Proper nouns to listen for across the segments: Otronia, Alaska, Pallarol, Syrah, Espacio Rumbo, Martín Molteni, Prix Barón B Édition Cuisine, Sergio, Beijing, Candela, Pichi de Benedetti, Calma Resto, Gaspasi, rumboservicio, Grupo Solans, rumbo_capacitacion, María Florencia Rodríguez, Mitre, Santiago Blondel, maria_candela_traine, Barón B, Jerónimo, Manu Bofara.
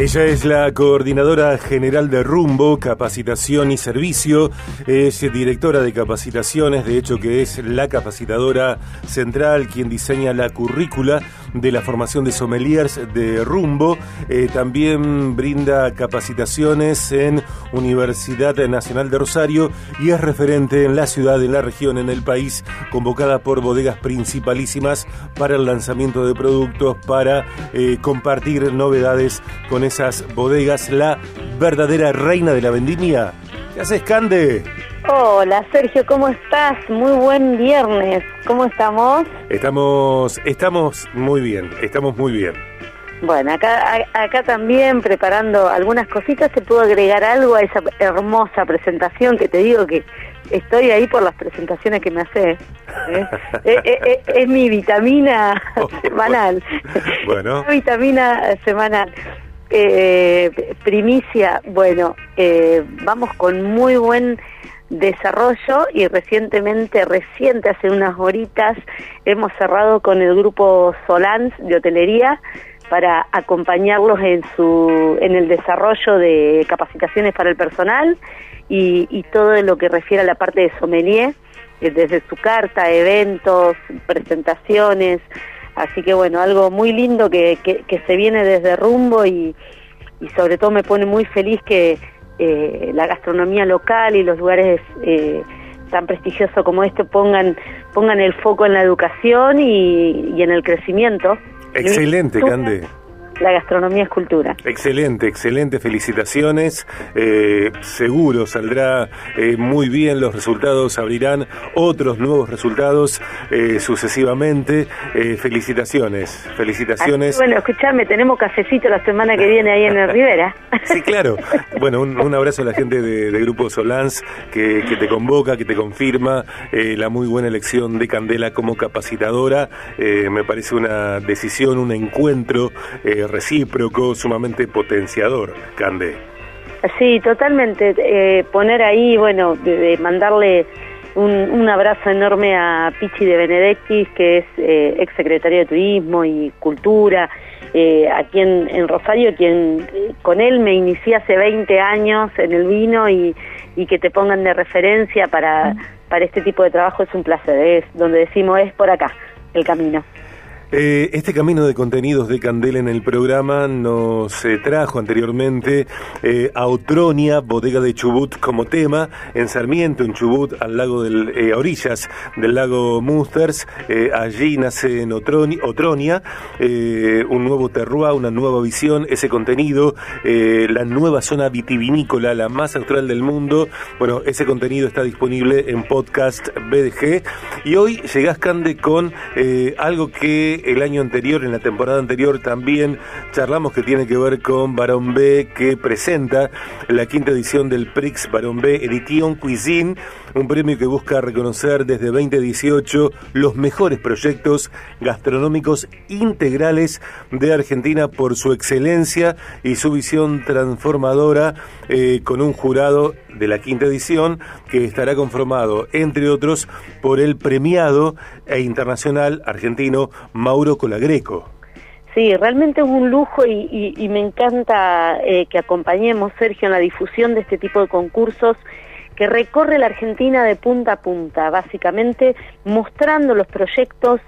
Ella es la coordinadora general de Rumbo, Capacitación y Servicio. Es directora de capacitaciones, de hecho que es la capacitadora central, quien diseña la currícula de la formación de sommeliers de Rumbo. También brinda capacitaciones en Universidad Nacional de Rosario y es referente en la ciudad, en la región, en el país, convocada por bodegas principalísimas para el lanzamiento de productos, para compartir novedades con esas bodegas. La verdadera reina de la vendimia. ¿Qué haces, Cande? Hola, Sergio, ¿cómo estás? Muy buen viernes. ¿Cómo estamos? Estamos muy bien, estamos muy bien. Bueno, acá también preparando algunas cositas. Te puedo agregar algo a esa hermosa presentación que te digo que estoy ahí por las presentaciones que me haces. Es mi vitamina semanal. Bueno. Mi vitamina semanal. Primicia, bueno, vamos con muy buen desarrollo y reciente, hace unas horitas, hemos cerrado con el Grupo Solans de Hotelería para acompañarlos en el desarrollo de capacitaciones para el personal y todo lo que refiere a la parte de sommelier, desde su carta, eventos, presentaciones. Así que bueno, algo muy lindo que se viene desde Rumbo y sobre todo me pone muy feliz que la gastronomía local y los lugares tan prestigiosos como este pongan el foco en la educación y en el crecimiento. Excelente, Cande. La gastronomía es cultura. Excelente, felicitaciones. Seguro saldrá muy bien, los resultados abrirán otros nuevos resultados sucesivamente. Felicitaciones. Bueno, escuchame, tenemos cafecito la semana que viene ahí en el Rivera. Sí, claro. Bueno, un abrazo a la gente de Grupo Solans que te convoca, que te confirma la muy buena elección de Candela como capacitadora. Me parece una decisión, un encuentro recíproco, sumamente potenciador, Cande. Sí, totalmente. Poner ahí, bueno, de mandarle un abrazo enorme a Pichi de Benedetti, que es ex secretario de Turismo y Cultura, aquí en Rosario, quien con él me inicié hace 20 años en el vino y que te pongan de referencia para este tipo de trabajo es un placer. Es donde decimos, es por acá el camino. Este camino de contenidos de Candela en el programa nos trajo anteriormente a Otronia, bodega de Chubut como tema, en Sarmiento, en Chubut, a orillas del lago Musters. Allí nace en Otronia un nuevo terroir, una nueva visión, ese contenido, la nueva zona vitivinícola, la más austral del mundo. Bueno, ese contenido está disponible en podcast BDG. Y hoy llegás, Cande, con algo que el año anterior, en la temporada anterior también charlamos, que tiene que ver con Barón B, que presenta la quinta edición del Prix Barón B Édition Cuisine, un premio que busca reconocer desde 2018 los mejores proyectos gastronómicos integrales de Argentina por su excelencia y su visión transformadora, con un jurado de la quinta edición que estará conformado, entre otros, por el premiado e internacional argentino Mauro Colagreco. Sí, realmente es un lujo y me encanta que acompañemos, Sergio, en la difusión de este tipo de concursos que recorre la Argentina de punta a punta, básicamente mostrando los proyectos,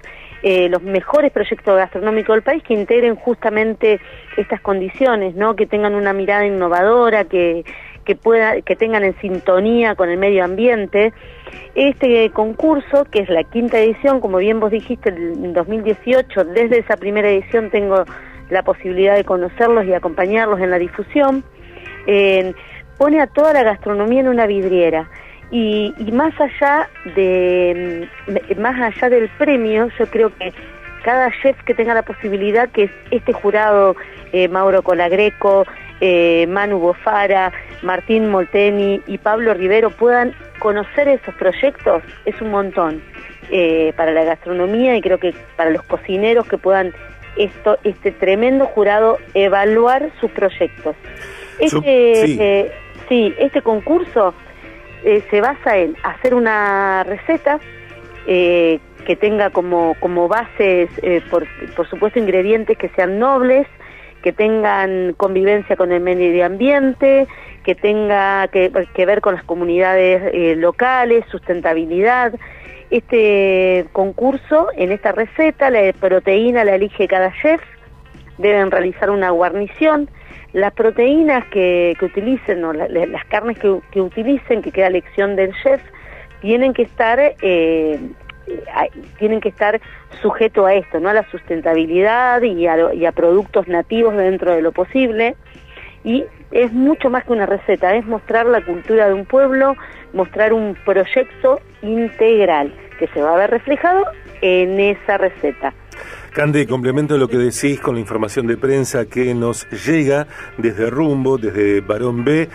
los mejores proyectos gastronómicos del país que integren justamente estas condiciones, ¿no? Que tengan una mirada innovadora, que tengan en sintonía con el medio ambiente. Este concurso, que es la quinta edición, como bien vos dijiste, en 2018, desde esa primera edición tengo la posibilidad de conocerlos y acompañarlos en la difusión, pone a toda la gastronomía en una vidriera. Y más allá del premio, yo creo que cada chef que tenga la posibilidad, que este jurado, Mauro Colagreco, Manu Bofara, Martín Molteni y Pablo Rivero, puedan conocer esos proyectos, es un montón para la gastronomía, y creo que para los cocineros que puedan este tremendo jurado evaluar sus proyectos. Este concurso se basa en hacer una receta que tenga como bases, por supuesto, ingredientes que sean nobles, que tengan convivencia con el medio ambiente, que tenga que ver con las comunidades locales, sustentabilidad. Este concurso, en esta receta, la proteína la elige cada chef, deben realizar una guarnición. Las proteínas que utilicen, o las carnes que utilicen, que queda elección del chef, tienen que estar sujeto a esto, ¿no? A la sustentabilidad y a productos nativos dentro de lo posible. Y es mucho más que una receta, es mostrar la cultura de un pueblo, mostrar un proyecto integral que se va a ver reflejado en esa receta. Candy, complemento lo que decís con la información de prensa que nos llega desde Rumbo, desde Barón B,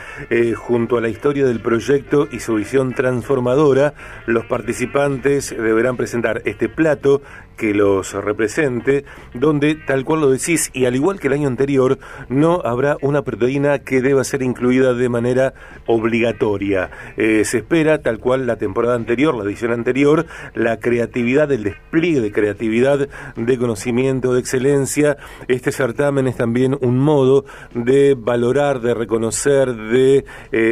junto a la historia del proyecto y su visión transformadora. Los participantes deberán presentar este plato que los represente, donde, tal cual lo decís, y al igual que el año anterior, no habrá una proteína que deba ser incluida de manera obligatoria. Se espera, tal cual la temporada anterior, la edición anterior, la creatividad, el despliegue de creatividad, de conocimiento, de excelencia. Este certamen es también un modo de valorar, de reconocer, de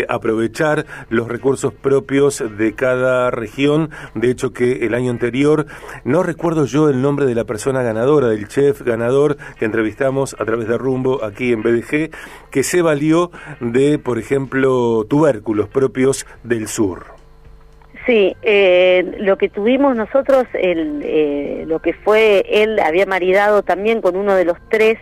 aprovechar los recursos propios de cada región. De hecho, que el año anterior, no recuerdo yo el nombre de la persona ganadora, del chef ganador que entrevistamos a través de Rumbo aquí en BDG, que se valió de, por ejemplo, tubérculos propios del sur. Sí, lo que tuvimos nosotros, lo que fue, él había maridado también con uno de los tres,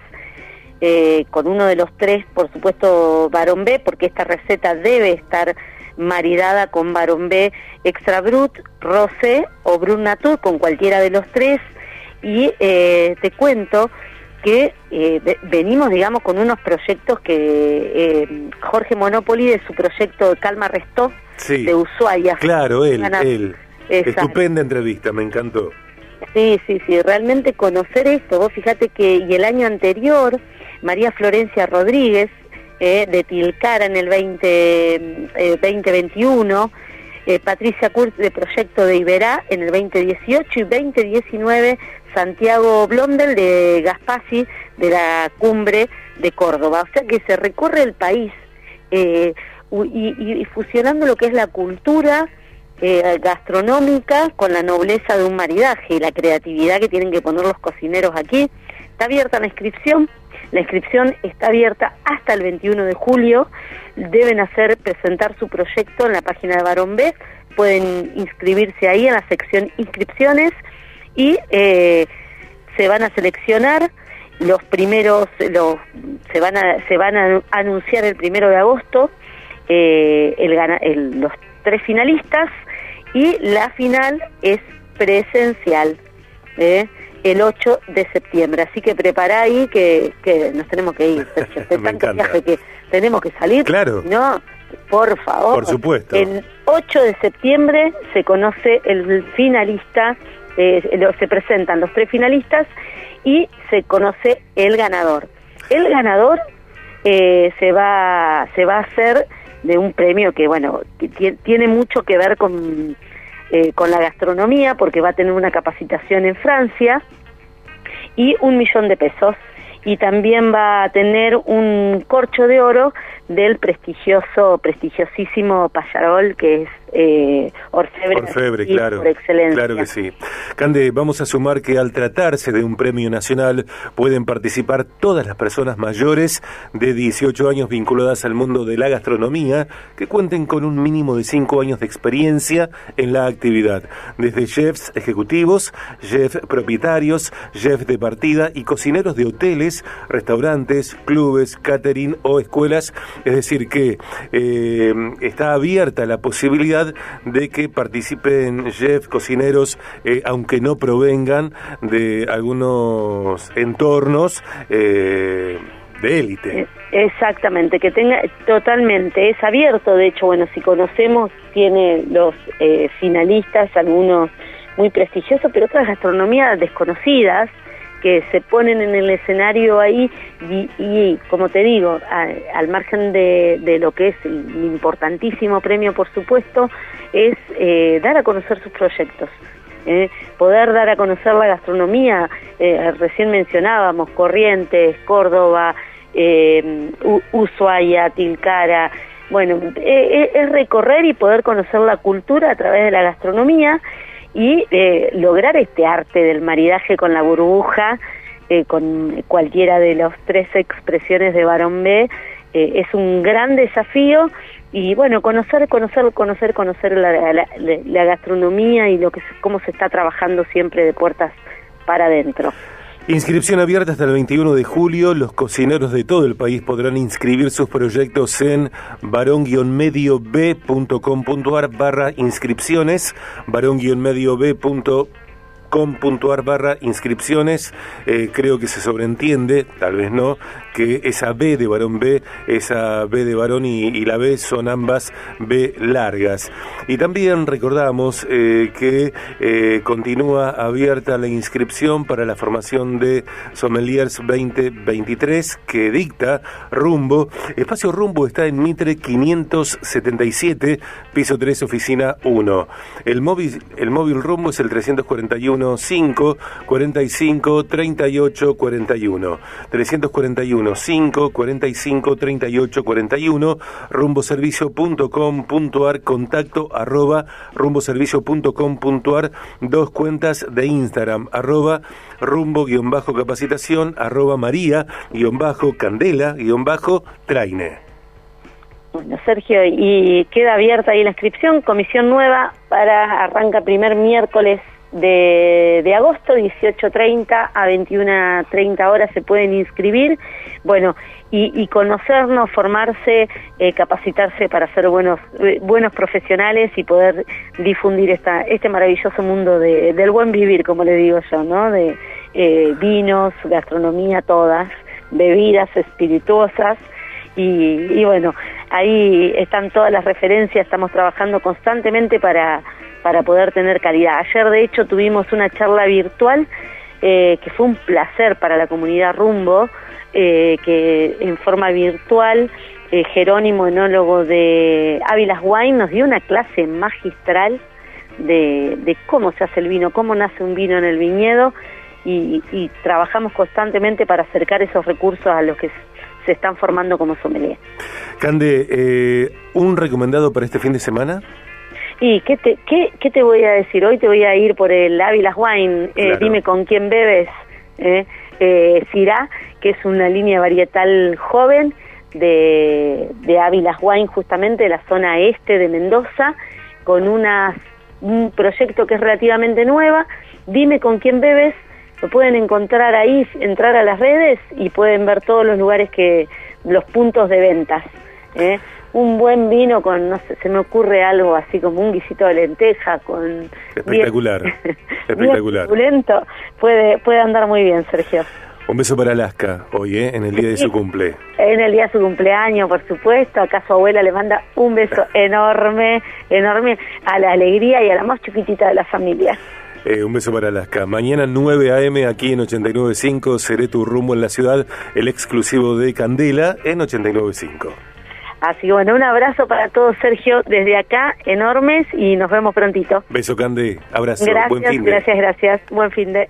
por supuesto, Barón B, porque esta receta debe estar maridada con Barón B Extra Brut, Rosé o Brut Natur, con cualquiera de los tres. Y te cuento que venimos, digamos, con unos proyectos que Jorge Monopoly, de su proyecto Calma Resto, sí, de Ushuaia. Claro, él. Exacto. Estupenda entrevista, me encantó. Sí, realmente conocer esto. Vos fíjate que, y el año anterior, María Florencia Rodríguez, de Tilcara, en el 2021, Patricia Kurtz, de Proyecto de Iberá, en el 2018, y 2019, Santiago Blondel, de Gaspasi, de la cumbre de Córdoba. O sea que se recorre el país, y fusionando lo que es la cultura gastronómica con la nobleza de un maridaje y la creatividad que tienen que poner los cocineros aquí. Está abierta la inscripción está abierta hasta el 21 de julio, deben presentar su proyecto en la página de Barón B, pueden inscribirse ahí en la sección inscripciones y se van a seleccionar. Se van a anunciar el 1 de agosto los tres finalistas, y la final es presencial el 8 de septiembre. Así que prepara ahí que nos tenemos que ir, Sergio. Me encanta. Que tenemos que salir. Claro. No, por favor. Por supuesto. El 8 de septiembre se conoce el finalista, se presentan los tres finalistas y se conoce el ganador. El ganador se va a hacer de un premio que, bueno, que tiene mucho que ver con la gastronomía, porque va a tener una capacitación en Francia y $1.000.000, y también va a tener un corcho de oro del prestigiosísimo Pallarol, que es orfebre, claro, por excelencia. Claro que sí. Cande, vamos a sumar que al tratarse de un premio nacional pueden participar todas las personas mayores de 18 años vinculadas al mundo de la gastronomía que cuenten con un mínimo de 5 años de experiencia en la actividad, desde chefs ejecutivos, chefs propietarios, chefs de partida y cocineros de hoteles, restaurantes, clubes, catering o escuelas. Es decir que está abierta la posibilidad de que participen chefs, cocineros, aunque no provengan de algunos entornos de élite. Exactamente, que tenga totalmente, es abierto. De hecho, bueno, si conocemos, tiene los finalistas, algunos muy prestigiosos, pero otras gastronomías desconocidas que se ponen en el escenario ahí y como te digo, al margen de lo que es el importantísimo premio, por supuesto, es dar a conocer sus proyectos, poder dar a conocer la gastronomía. Recién mencionábamos Corrientes, Córdoba, Ushuaia, Tilcara. Bueno, es recorrer y poder conocer la cultura a través de la gastronomía y lograr este arte del maridaje con la burbuja, con cualquiera de las tres expresiones de Barón B. Es un gran desafío y, bueno, conocer la gastronomía y cómo se está trabajando siempre de puertas para adentro. Inscripción abierta hasta el 21 de julio. Los cocineros de todo el país podrán inscribir sus proyectos en barón-mediob.com.ar/inscripciones, barón-mediob.com.ar/inscripciones. Creo que se sobreentiende, tal vez no, que esa B de Barón B, esa B de Barón y la B son ambas B largas. Y también recordamos que continúa abierta la inscripción para la formación de Sommeliers 2023 que dicta Rumbo. Espacio Rumbo está en Mitre 577, piso 3, oficina 1. El móvil Rumbo es el 341 5 45 38 41, 341 5 45 38 41, rumboservicio.com.ar, contacto@rumboservicio.com.ar, dos cuentas de Instagram, @rumbo_capacitacion, @maria_candela_traine. Bueno, Sergio, y queda abierta ahí la inscripción, comisión nueva arranca primer miércoles de agosto, 18:30 a 21:30 horas se pueden inscribir, bueno, y conocernos, formarse, capacitarse para ser buenos profesionales y poder difundir este maravilloso mundo del buen vivir, como le digo yo, ¿no? De vinos, gastronomía, todas, bebidas espirituosas. Y bueno, ahí están todas las referencias, estamos trabajando constantemente para poder tener calidad. Ayer, de hecho, tuvimos una charla virtual que fue un placer para la comunidad Rumbo, que en forma virtual Jerónimo, enólogo de Ávila Wine, nos dio una clase magistral de cómo se hace el vino, cómo nace un vino en el viñedo, y trabajamos constantemente para acercar esos recursos a los que se están formando como sommelier. Cande, ¿un recomendado para este fin de semana? ¿Y qué te voy a decir? Hoy te voy a ir por el Ávila Wine, claro. Dime Con Quién Bebes, Syrah, que es una línea varietal joven de Ávila Wine, justamente de la zona este de Mendoza, con un proyecto que es relativamente nueva. Dime Con Quién Bebes, lo pueden encontrar ahí, entrar a las redes y pueden ver todos los lugares, los puntos de ventas. Un buen vino con, no sé, se me ocurre algo así como un guisito de lenteja con... Espectacular, espectacular. Suculento, puede andar muy bien, Sergio. Un beso para Alaska hoy, en el día de su cumple. En el día de su cumpleaños, por supuesto. Acá su abuela le manda un beso enorme, enorme a la alegría y a la más chiquitita de la familia. Un beso para Alaska. Mañana 9 a.m. aquí en 89.5, seré tu rumbo en la ciudad, el exclusivo de Candela en 89.5. Así que bueno, un abrazo para todos, Sergio, desde acá, enormes, y nos vemos prontito. Beso, Cande, abrazo, buen fin de. Gracias, buen fin de.